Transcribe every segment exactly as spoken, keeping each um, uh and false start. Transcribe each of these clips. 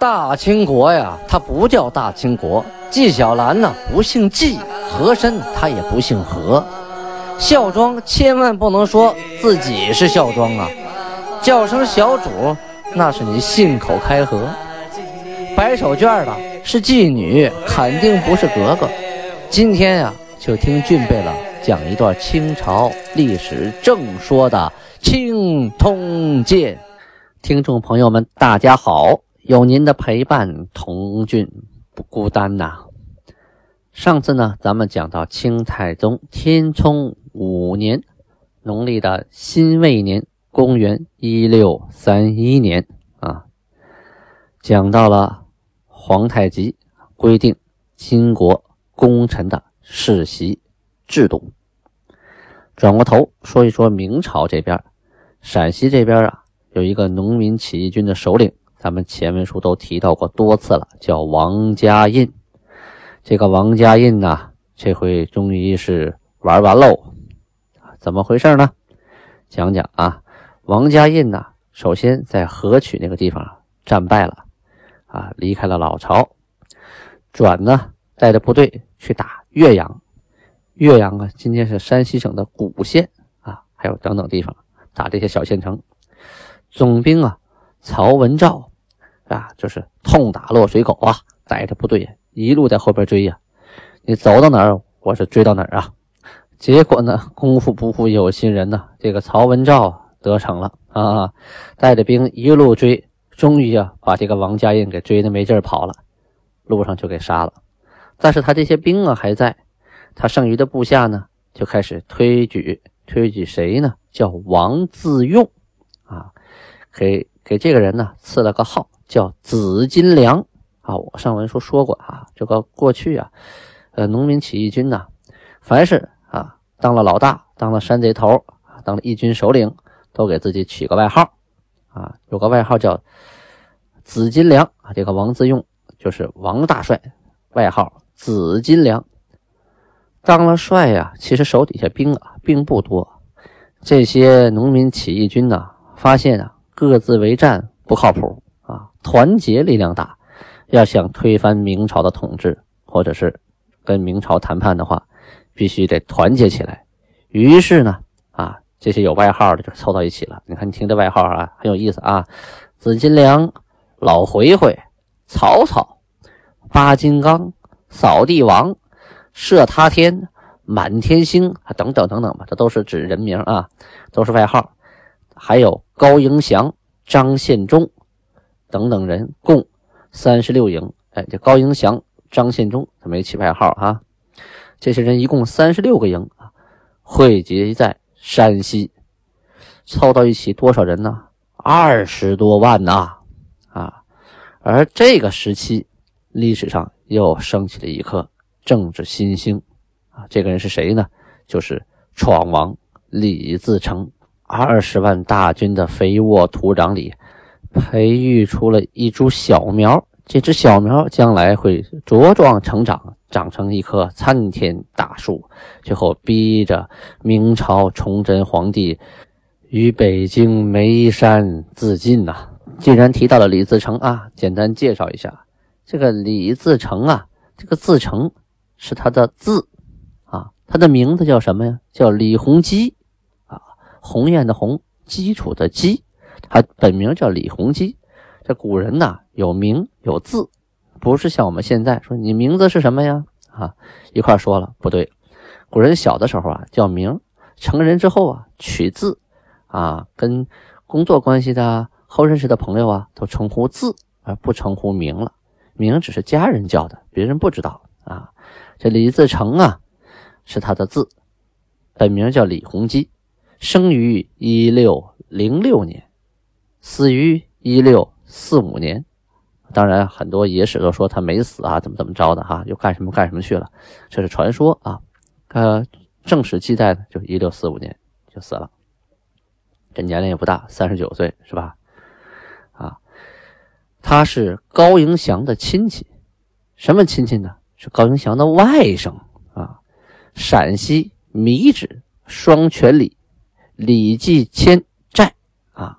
大清国呀，它不叫大清国。纪晓岚呢，不姓纪；和珅他也不姓和。孝庄千万不能说自己是孝庄啊，叫声小主，那是你信口开河。白手绢的是妓女，肯定不是格格。今天呀、啊，就听俊贝勒讲一段清朝历史正说的《清通鉴》。听众朋友们，大家好，有您的陪伴，童俊不孤单呐、啊。上次呢，咱们讲到清太宗天聪五年，农历的辛未年，公元一六三一年啊，讲到了皇太极规定清国功臣的世袭制度。转过头说一说明朝这边，陕西这边啊，有一个农民起义军的首领，咱们前文书都提到过多次了，叫王家印。这个王家印啊，这回终于是玩完喽。怎么回事呢？讲讲啊，王家印啊，首先在河曲那个地方战败了啊，离开了老巢，转呢带着部队去打岳阳。岳阳啊，今天是山西省的古县啊，还有等等地方，打这些小县城。总兵啊曹文照啊，就是痛打落水狗啊，带着部队一路在后边追呀、啊、你走到哪儿我是追到哪儿啊。结果呢，功夫不负有心人呢，这个曹文照得逞了啊，带着兵一路追，终于啊把这个王家印给追得没劲儿跑了，路上就给杀了。但是他这些兵啊还在，他剩余的部下呢就开始推举推举谁呢，叫王自用啊，给给这个人呢赐了个号叫紫金梁啊。我上文书说过啊，这个过去啊呃农民起义军呢、啊、凡是啊当了老大，当了山贼头，当了义军首领，都给自己取个外号啊，有个外号叫紫金梁啊。这个王自用就是王大帅，外号紫金梁。当了帅呀、啊、其实手底下兵啊并不多，这些农民起义军呢、啊、发现啊各自为战不靠谱啊，团结力量大，要想推翻明朝的统治，或者是跟明朝谈判的话，必须得团结起来。于是呢啊，这些有外号的就凑到一起了。你看你听这外号啊很有意思啊，紫金梁、老回回、草草、八金刚、扫地王、射他天、满天星啊，等等等等吧，这都是指人名啊，都是外号。还有高迎祥、张献忠等等人，共三十六营。哎，这高迎祥、张献忠他没起外号啊。这些人一共三十六个营啊，汇集在山西，凑到一起多少人呢？二十多万呐、啊！啊，而这个时期历史上又升起了一颗政治新星啊。这个人是谁呢？就是闯王李自成。二十万大军的肥沃土壤里，培育出了一株小苗，这只小苗将来会茁壮成长，长成一棵参天大树，最后逼着明朝崇祯皇帝于北京眉山自尽呐、啊。既然提到了李自成啊，简单介绍一下这个李自成啊，这个自成是他的字啊，他的名字叫什么呀？叫李鸿基。鸿雁的鸿，基础的基，他本名叫李鸿基。这古人呐、啊、有名有字，不是像我们现在说你名字是什么呀啊，一块说了不对。古人小的时候啊叫名，成人之后啊取字啊，跟工作关系的后认识的朋友啊都称呼字而不称呼名了，名只是家人叫的，别人不知道啊。这李自成啊是他的字，本名叫李鸿基。生于一六零六年，死于一六四五年。当然很多野史都说他没死啊，怎么怎么着的啊，又干什么干什么去了，这是传说啊。呃正史记载呢就一六四五年就死了。这年龄也不大 ,三十九 岁是吧啊。他是高迎祥的亲戚。什么亲戚呢？是高迎祥的外甥啊。陕西米脂双泉里李继迁寨啊，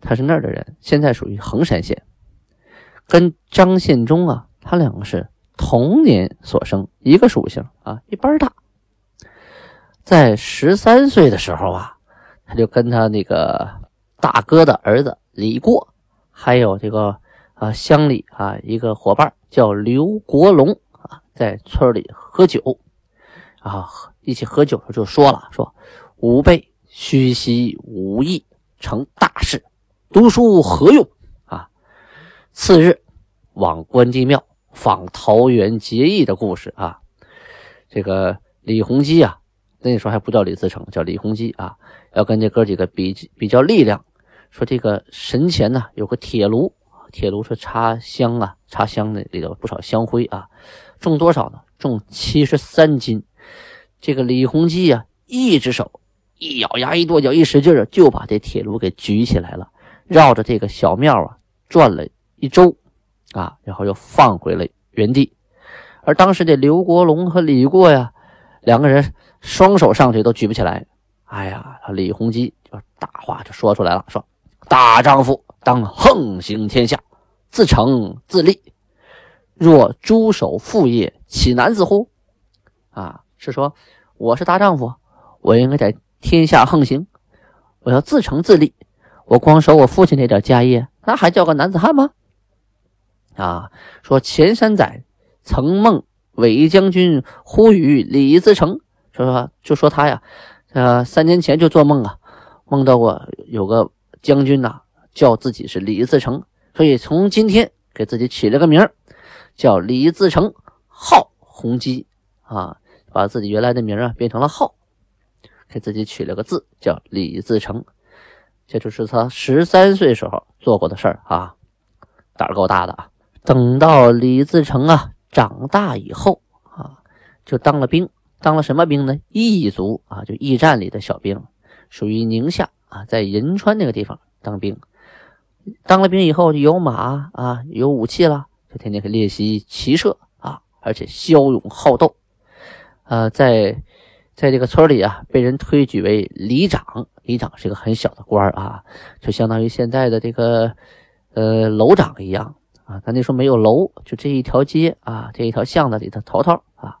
他是那儿的人，现在属于衡山县。跟张献忠啊，他两个是同年所生，一个属性啊，一般大。在十三岁的时候啊，他就跟他那个大哥的儿子李过，还有这个啊乡里啊一个伙伴叫刘国龙啊，在村里喝酒啊，一起喝酒就说了，说吾辈虚习无益，成大事，读书何用啊？次日往关帝庙访桃园结义的故事啊，这个李弘基啊，那时候还不叫李自成，叫李弘基啊，要跟这哥几个比比较力量，说这个神前呢、啊、有个铁炉，铁炉是插香啊，插香的里头不少香灰啊，重多少呢？重七十三斤。这个李弘基啊，一只手一咬牙一跺脚一使劲儿，就把这铁炉给举起来了，绕着这个小庙啊转了一周啊，然后又放回了原地。而当时这刘国龙和李过呀，两个人双手上去都举不起来。哎呀，李弘基就大话就说出来了，说大丈夫当横行天下，自成自立，若诸守父业，岂难自乎？啊，是说我是大丈夫，我应该在天下横行，我要自成自立，我光守我父亲那点家业，那还叫个男子汉吗？啊，说前三载曾梦韦将军呼吁李自成，就说就说他呀，呃，三年前就做梦啊，梦到过有个将军呐、啊，叫自己是李自成，所以从今天给自己起了个名儿，叫李自成号弘基啊，把自己原来的名啊变成了号，给自己取了个字叫李自成。这就是他十三岁时候做过的事儿啊，胆儿够大的啊。等到李自成啊长大以后啊，就当了兵。当了什么兵呢？义卒啊，就驿站里的小兵，属于宁夏啊，在银川那个地方当兵。当了兵以后就有马啊，有武器了，就天天可以练习骑射啊，而且骁勇好斗。呃，在在这个村里啊，被人推举为里长，里长是一个很小的官啊，就相当于现在的这个呃楼长一样啊。但那时候没有楼，就这一条街啊，这一条巷子里的头头啊。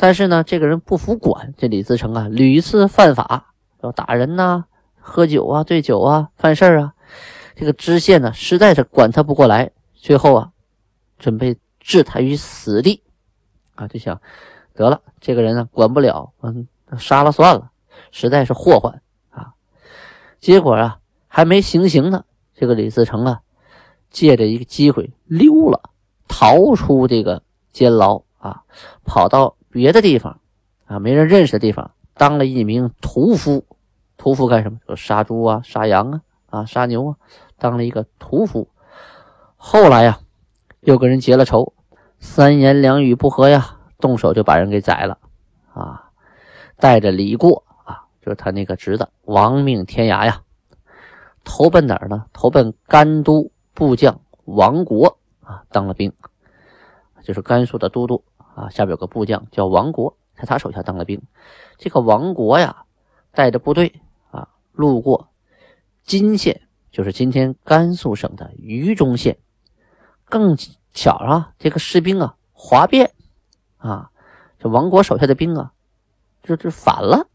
但是呢，这个人不服管，这李自成啊屡次犯法，要打人呐、啊、喝酒啊、醉酒啊、犯事啊。这个知县呢实在是管他不过来，最后啊准备置他于死地啊，就想得了，这个人呢管不了，嗯，杀了算了，实在是祸患啊。结果啊还没行刑呢，这个李自成啊借着一个机会溜了，逃出这个监牢啊，跑到别的地方啊，没人认识的地方，当了一名屠夫。屠夫干什么？就杀猪啊，杀羊啊，啊，杀牛啊，当了一个屠夫。后来呀，又跟人结了仇，三言两语不合呀，动手就把人给宰了啊，带着李过啊，就是他那个侄子，亡命天涯呀，投奔哪儿呢？投奔甘都部将王国啊，当了兵，就是甘肃的都督。啊，下边有个部将叫王国，在他手下当了兵。这个王国呀，带着部队啊，路过金县，就是今天甘肃省的榆中县。更巧啊，这个士兵啊，哗变啊，这王国手下的兵啊，就就反了，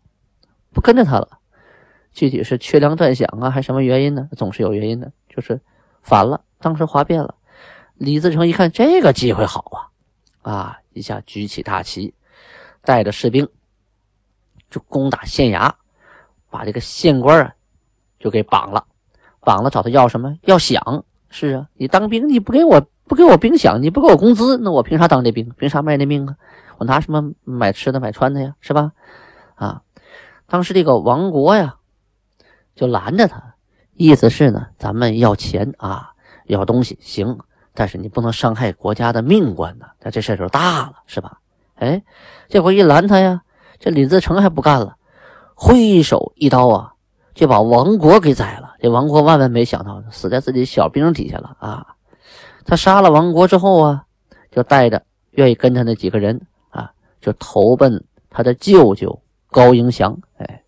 不跟着他了。具体是缺粮断饷啊，还什么原因呢？总是有原因的，就是反了，当时哗变了。李自成一看这个机会好啊。啊！一下举起大旗，带着士兵就攻打县衙，把这个县官啊就给绑了。绑了找他要什么？要饷。是啊，你当兵你不给我不给我兵饷，你不给我工资，那我凭啥当这兵？凭啥卖这命啊？我拿什么买吃的买穿的呀？是吧？啊！当时这个王国呀就拦着他，意思是呢，咱们要钱啊，要东西行。但是你不能伤害国家的命官呢，那这事儿就大了，是吧？哎，结果一拦他呀，这李自成还不干了，挥手一刀啊，就把王国给宰了。这王国万万没想到，死在自己小兵底下了啊！他杀了王国之后啊，就带着愿意跟他那几个人啊，就投奔他的舅舅高迎祥。哎，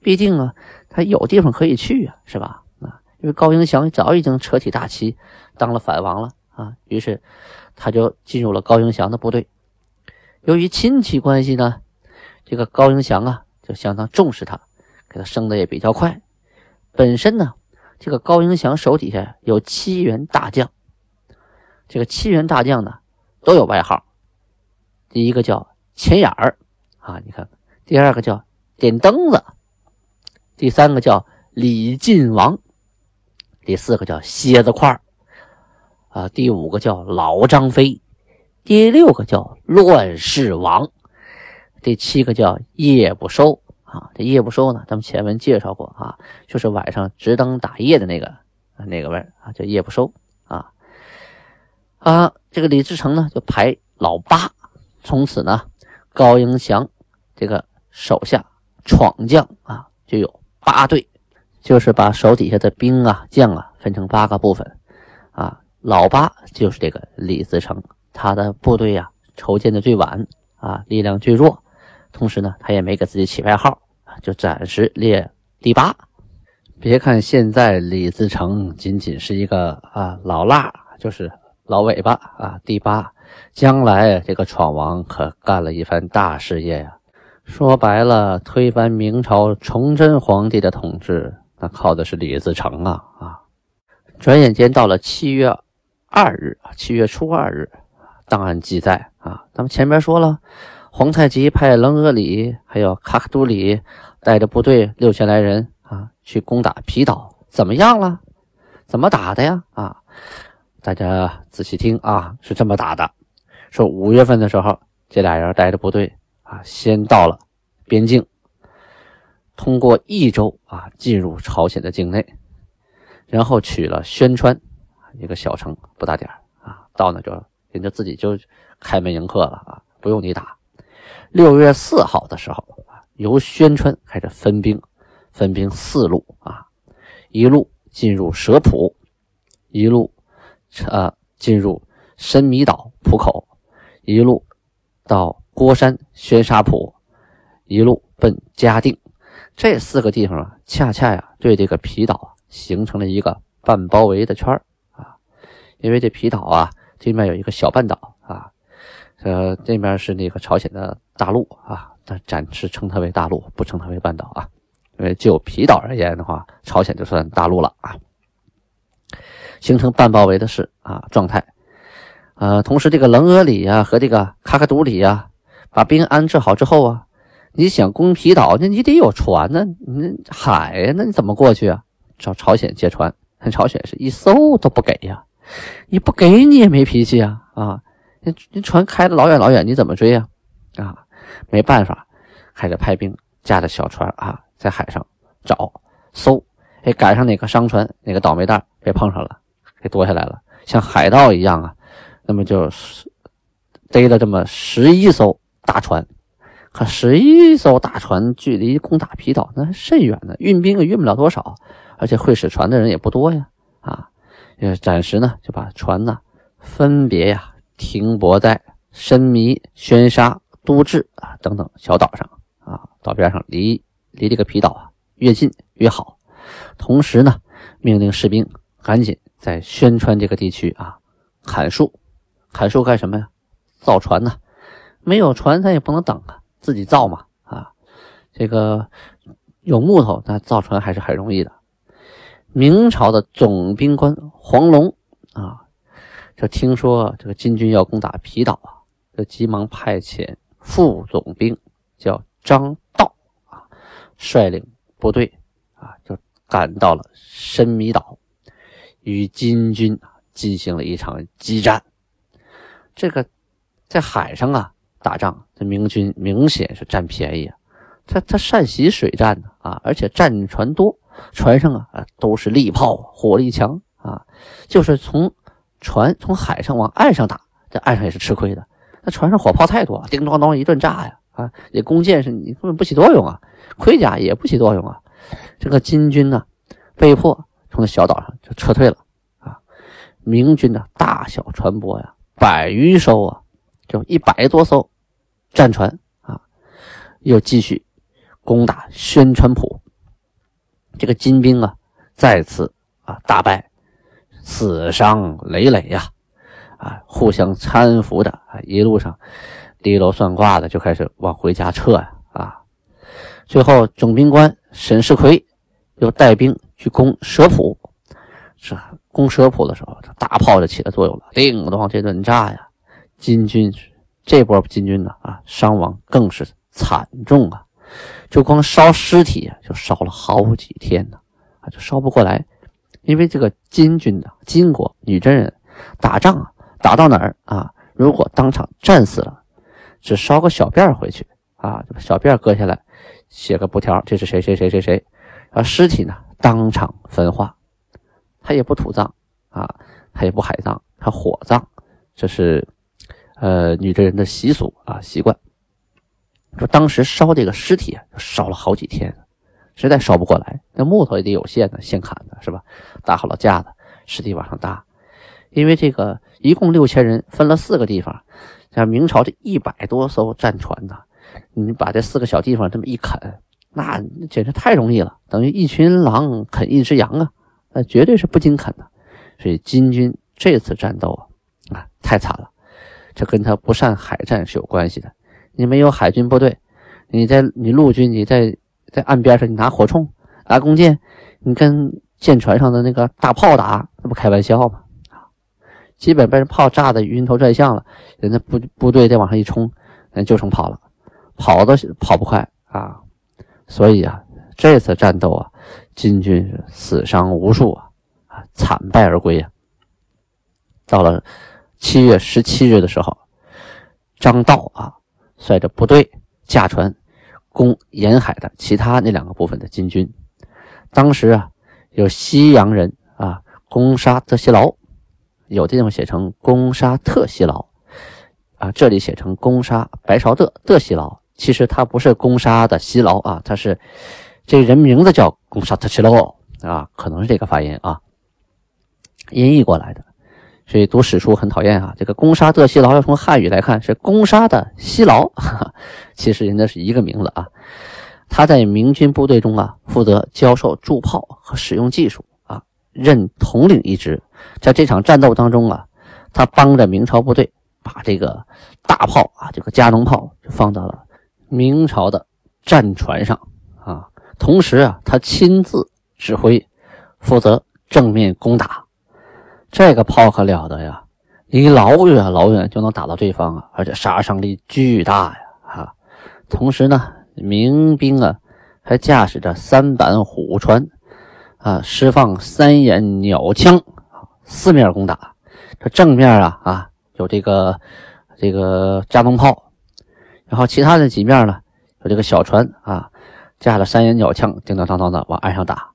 毕竟啊，他有地方可以去啊，是吧？因为高迎祥早已经扯起大旗当了反王了，啊，于是他就进入了高迎祥的部队。由于亲戚关系呢，这个高迎祥啊就相当重视他，给他升的也比较快。本身呢，这个高迎祥手底下有七员大将，这个七员大将呢都有外号，第一个叫钱眼儿啊，你看；第二个叫点灯子；第三个叫李晋王；第四个叫蝎子块啊，第五个叫老张飞；第六个叫乱世王；第七个叫夜不收啊，这夜不收呢，咱们前文介绍过啊，就是晚上直灯打夜的那个那个味儿啊，叫夜不收啊。啊，这个李自成呢就排老八，从此呢，高迎祥这个手下闯将啊就有八队，就是把手底下的兵啊将啊分成八个部分啊。老八就是这个李自成，他的部队啊筹建的最晚啊，力量最弱，同时呢他也没给自己起外号，就暂时列第八。别看现在李自成仅仅是一个啊老辣，就是老尾巴啊，第八，将来这个闯王可干了一番大事业呀、啊。说白了，推翻明朝崇祯皇帝的统治，那靠的是李自成啊啊！转眼间到了七月二日，七月初二日，档案记载啊，咱们前面说了，皇太极派楞阿里还有卡克都里带着部队六千来人啊，去攻打皮岛，怎么样了？怎么打的呀？啊，大家仔细听啊，是这么打的：说五月份的时候，这俩人带着部队。啊，先到了边境，通过益州啊进入朝鲜的境内，然后取了宣川一个小城，不大点啊，到那就人家自己就开门迎客了啊，不用你打。六月四号的时候，由宣川开始分兵，分兵四路啊，一路进入蛇浦，一路呃进入深米岛浦口，一路到郭山、宣沙浦，一路奔嘉定。这四个地方啊，恰恰呀、啊、对这个皮岛、啊、形成了一个半包围的圈儿啊。因为这皮岛啊，这面有一个小半岛啊，呃，这面是那个朝鲜的大陆啊，但暂时称它为大陆，不称它为半岛啊。因为就皮岛而言的话，朝鲜就算大陆了啊。形成半包围的是啊状态，呃，同时这个楞阿里啊和这个卡克都里啊。把兵安置好之后啊，你想攻皮岛，那你得有船呢，你海呀，那你怎么过去啊？找朝鲜借船，朝鲜是一艘都不给呀、啊，你不给你也没脾气啊啊！你你船开的老远老远，你怎么追呀、啊？啊，没办法，开始派兵驾着小船啊，在海上找搜，哎，赶上哪个商船，哪个倒霉蛋被碰上了，给夺下来了，像海盗一样啊，那么就逮了这么十一艘。大船，可十一艘大船距离攻打皮岛那甚远呢，运兵也运不了多少，而且会使船的人也不多呀啊！暂时呢就把船呢分别呀停泊在深迷、宣沙、都治啊等等小岛上啊，岛边上离离这个皮岛啊越近越好。同时呢，命令士兵赶紧在宣川这个地区啊砍树，砍树干什么呀？造船呢、啊。没有船咱也不能等啊，自己造嘛啊，这个有木头那造船还是很容易的。明朝的总兵官黄龙啊，就听说这个金军要攻打皮岛啊，就急忙派遣副总兵叫张道啊，率领部队啊就赶到了深米岛，与金军进行了一场激战。这个在海上啊打仗，这明军明显是占便宜啊，他他善习水战啊，而且战船多，船上啊都是利炮，火力强啊，就是从船从海上往岸上打，这岸上也是吃亏的，那船上火炮太多，叮咣当一顿炸呀啊，这弓箭是你根本不起作用啊，盔甲也不起作用啊，这个金军呢被迫从小岛上就撤退了啊，明军的大小船舶呀百余艘啊，就一百多艘战船啊，又继续攻打宣川浦。这个金兵啊，再次啊大败，死伤累累呀、啊。啊，互相搀扶的啊，一路上低楼算卦的就开始往回家撤呀啊。最后，总兵官沈世奎又带兵去攻蛇浦。这攻蛇浦的时候，这大炮就起了作用了，叮咚这顿炸呀，金军这波金军呢啊，伤亡更是惨重啊。就光烧尸体啊，就烧了好几天呢啊，就烧不过来。因为这个金军啊，金国女真人打仗啊，打到哪儿啊，如果当场战死了，只烧个小辫回去啊，就把小辫割下来，写个布条，这是谁谁谁谁谁，而尸体呢当场焚化，他也不土葬啊，他也不海葬，他火葬，这是呃女真人的习俗啊习惯。说当时烧这个尸体啊，烧了好几天，实在烧不过来，那木头也得有限的，现砍的是吧？搭好了架子，尸体往上搭。因为这个一共六千人，分了四个地方。像明朝这一百多艘战船呢、啊，你把这四个小地方这么一啃，那简直太容易了，等于一群狼啃一只羊啊，那绝对是不经啃的。所以金军这次战斗啊，啊太惨了，这跟他不善海战是有关系的。你没有海军部队，你在你陆军，你在在岸边上，你拿火铳、拿弓箭，你跟舰船上的那个大炮打，那不开玩笑吗？基本被人炮炸的晕头转向了，人家部部队再往上一冲，人就成跑了，跑都跑不快啊！所以啊，这次战斗啊，金军死伤无数啊，啊，惨败而归啊。到了七月十七日的时候，张道啊，率着部队驾船攻沿海的其他那两个部分的金军。当时啊，有西洋人啊攻杀特西劳，有的地方写成攻杀特西劳啊，这里写成攻杀白朝特特西劳，其实它不是攻杀的西劳啊，它是这人名字叫攻杀特西劳啊，可能是这个发音啊，音译过来的。所以读史书很讨厌啊，这个攻杀特西劳要从汉语来看是攻杀的西劳，其实人家是一个名字啊。他在明军部队中啊，负责教授铸炮和使用技术啊，任统领一职。在这场战斗当中啊，他帮着明朝部队把这个大炮啊，这个加农炮就放到了明朝的战船上啊，同时啊，他亲自指挥，负责正面攻打。这个炮可了得呀，离老远老远就能打到对方啊，而且杀伤力巨大呀啊！同时呢，明兵啊还驾驶着三板虎船啊，释放三眼鸟枪啊，四面攻打。这正面啊啊有这个这个加农炮，然后其他的几面呢有这个小船啊，架着三眼鸟枪，叮当当当的往岸上打。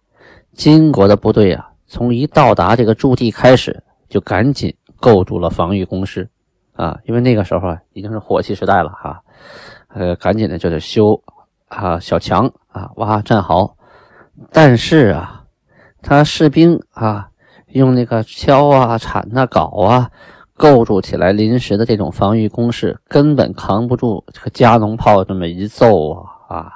金国的部队啊，从一到达这个驻地开始，就赶紧构筑了防御工事啊，因为那个时候啊已经是火器时代了哈、啊，呃，赶紧的就得修啊小墙啊，挖战壕。但是啊，他士兵啊用那个锹啊、铲啊、镐啊构筑起来临时的这种防御工事，根本扛不住这个加农炮这么一揍啊啊，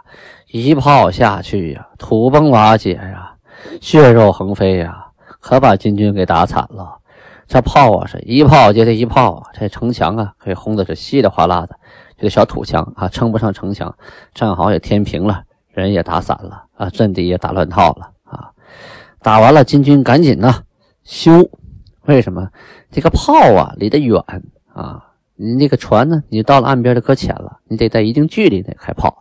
一炮下去呀、啊，土崩瓦解呀、啊。血肉横飞呀、啊，可把金军给打惨了。这炮啊是一炮接着一炮啊，这城墙啊可以轰的是稀里哗啦的，这个小土墙啊撑不上城墙，战壕也填平了，人也打散了啊，阵地也打乱套了啊。打完了，金军赶紧呢修，为什么？这个炮啊离得远啊，你那个船呢，你到了岸边就搁浅了，你得在一定距离内开炮。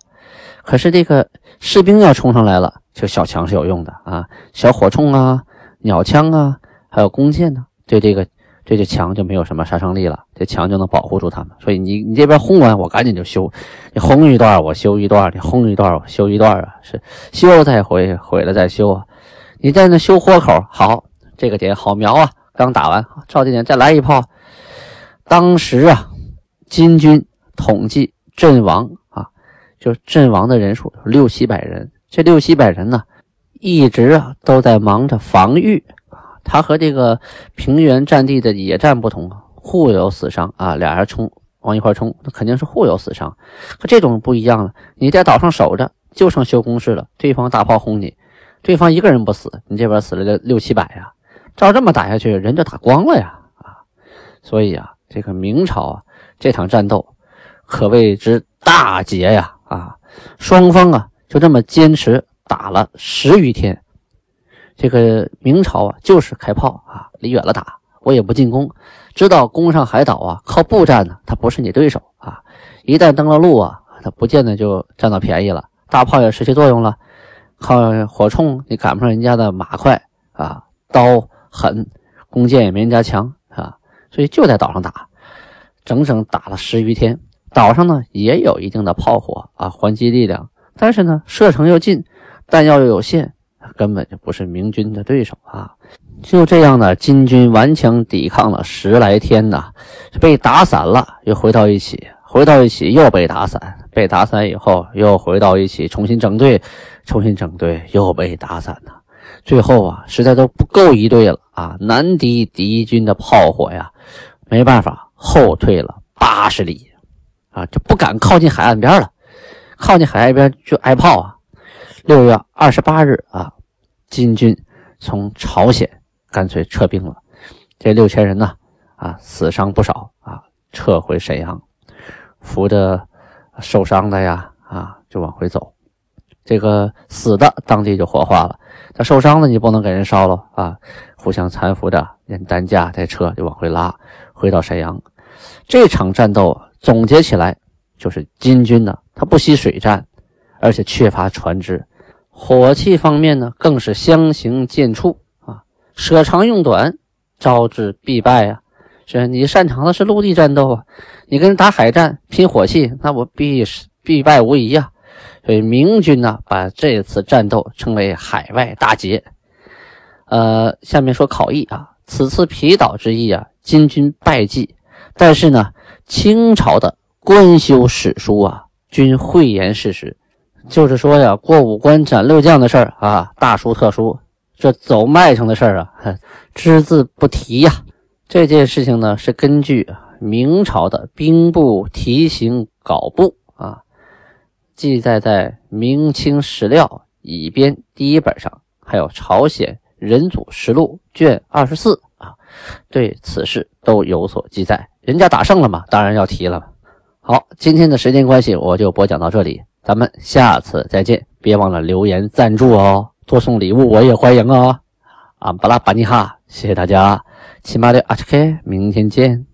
可是这个士兵要冲上来了，这小强是有用的啊，小火铳啊、鸟枪啊，还有弓箭呢、啊，对这个对这墙就没有什么杀伤力了，这墙就能保护住他们。所以你你这边轰完，我赶紧就修，你轰一段我修一段，你轰一段我修一段啊，是修再毁，毁了再修啊。你在那修豁口，好，这个点好瞄啊，刚打完，照这点再来一炮。当时啊，金军统计阵亡啊，就阵亡的人数六七百人。这六七百人呢，一直啊都在忙着防御。他和这个平原战地的野战不同啊，互有死伤啊，俩人冲往一块冲，那肯定是互有死伤。可这种不一样了，你在岛上守着，就剩修工事了。对方大炮轰你，对方一个人不死，你这边死了六七百呀、啊，照这么打下去，人就打光了呀啊！所以啊，这个明朝啊，这场战斗可谓之大捷呀！啊，双方啊就这么坚持打了十余天。这个明朝啊，就是开炮啊，离远了打，我也不进攻，知道攻上海岛啊，靠步战呢、啊，他不是你对手啊。一旦登了陆啊，他不见得就占到便宜了，大炮也失去作用了，靠火铳你赶不上人家的马快啊，刀狠，弓箭也没人家强啊，所以就在岛上打，整整打了十余天。岛上呢也有一定的炮火啊，还击力量，但是呢射程又近，弹药又有限。根本就不是明军的对手啊！就这样呢，金军顽强抵抗了十来天呢，被打散了，又回到一起，回到一起又被打散，被打散以后又回到一起，重新整队，重新整队又被打散了。最后啊，实在都不够一队了啊！难敌敌军的炮火呀，没办法，后退了八十里啊，就不敢靠近海岸边了，靠近海岸边就挨炮啊。六月二十八日啊，金军从朝鲜干脆撤兵了，这六千人呢啊，死伤不少啊，撤回沈阳，扶着受伤的呀啊，就往回走。这个死的当地就火化了，但受伤的你不能给人烧了啊，互相搀扶着，连担架带车就往回拉，回到沈阳。这场战斗总结起来就是金军呢，他不惜水战，而且缺乏船只。火器方面呢，更是相形见绌啊，舍长用短，招致必败啊。是你擅长的是陆地战斗啊，你跟人打海战拼火器，那我必必败无疑啊。所以明军呢，把这次战斗称为海外大捷。呃，下面说考异啊，此次皮岛之役啊，金军败绩，但是呢，清朝的官修史书啊，均讳言事实。就是说呀，过五关斩六将的事儿啊，大书特书，这走麦城的事儿啊，只字不提呀。这件事情呢，是根据明朝的兵部提刑稿簿啊，记载在明清史料乙编第一本上，还有朝鲜人祖实录卷二十四啊，对此事都有所记载。人家打胜了嘛，当然要提了。好，今天的时间关系，我就播讲到这里。咱们下次再见，别忘了留言赞助哦，多送礼物我也欢迎哦。阿巴拉巴尼哈，谢谢大家，亲爱的阿奇，明天见。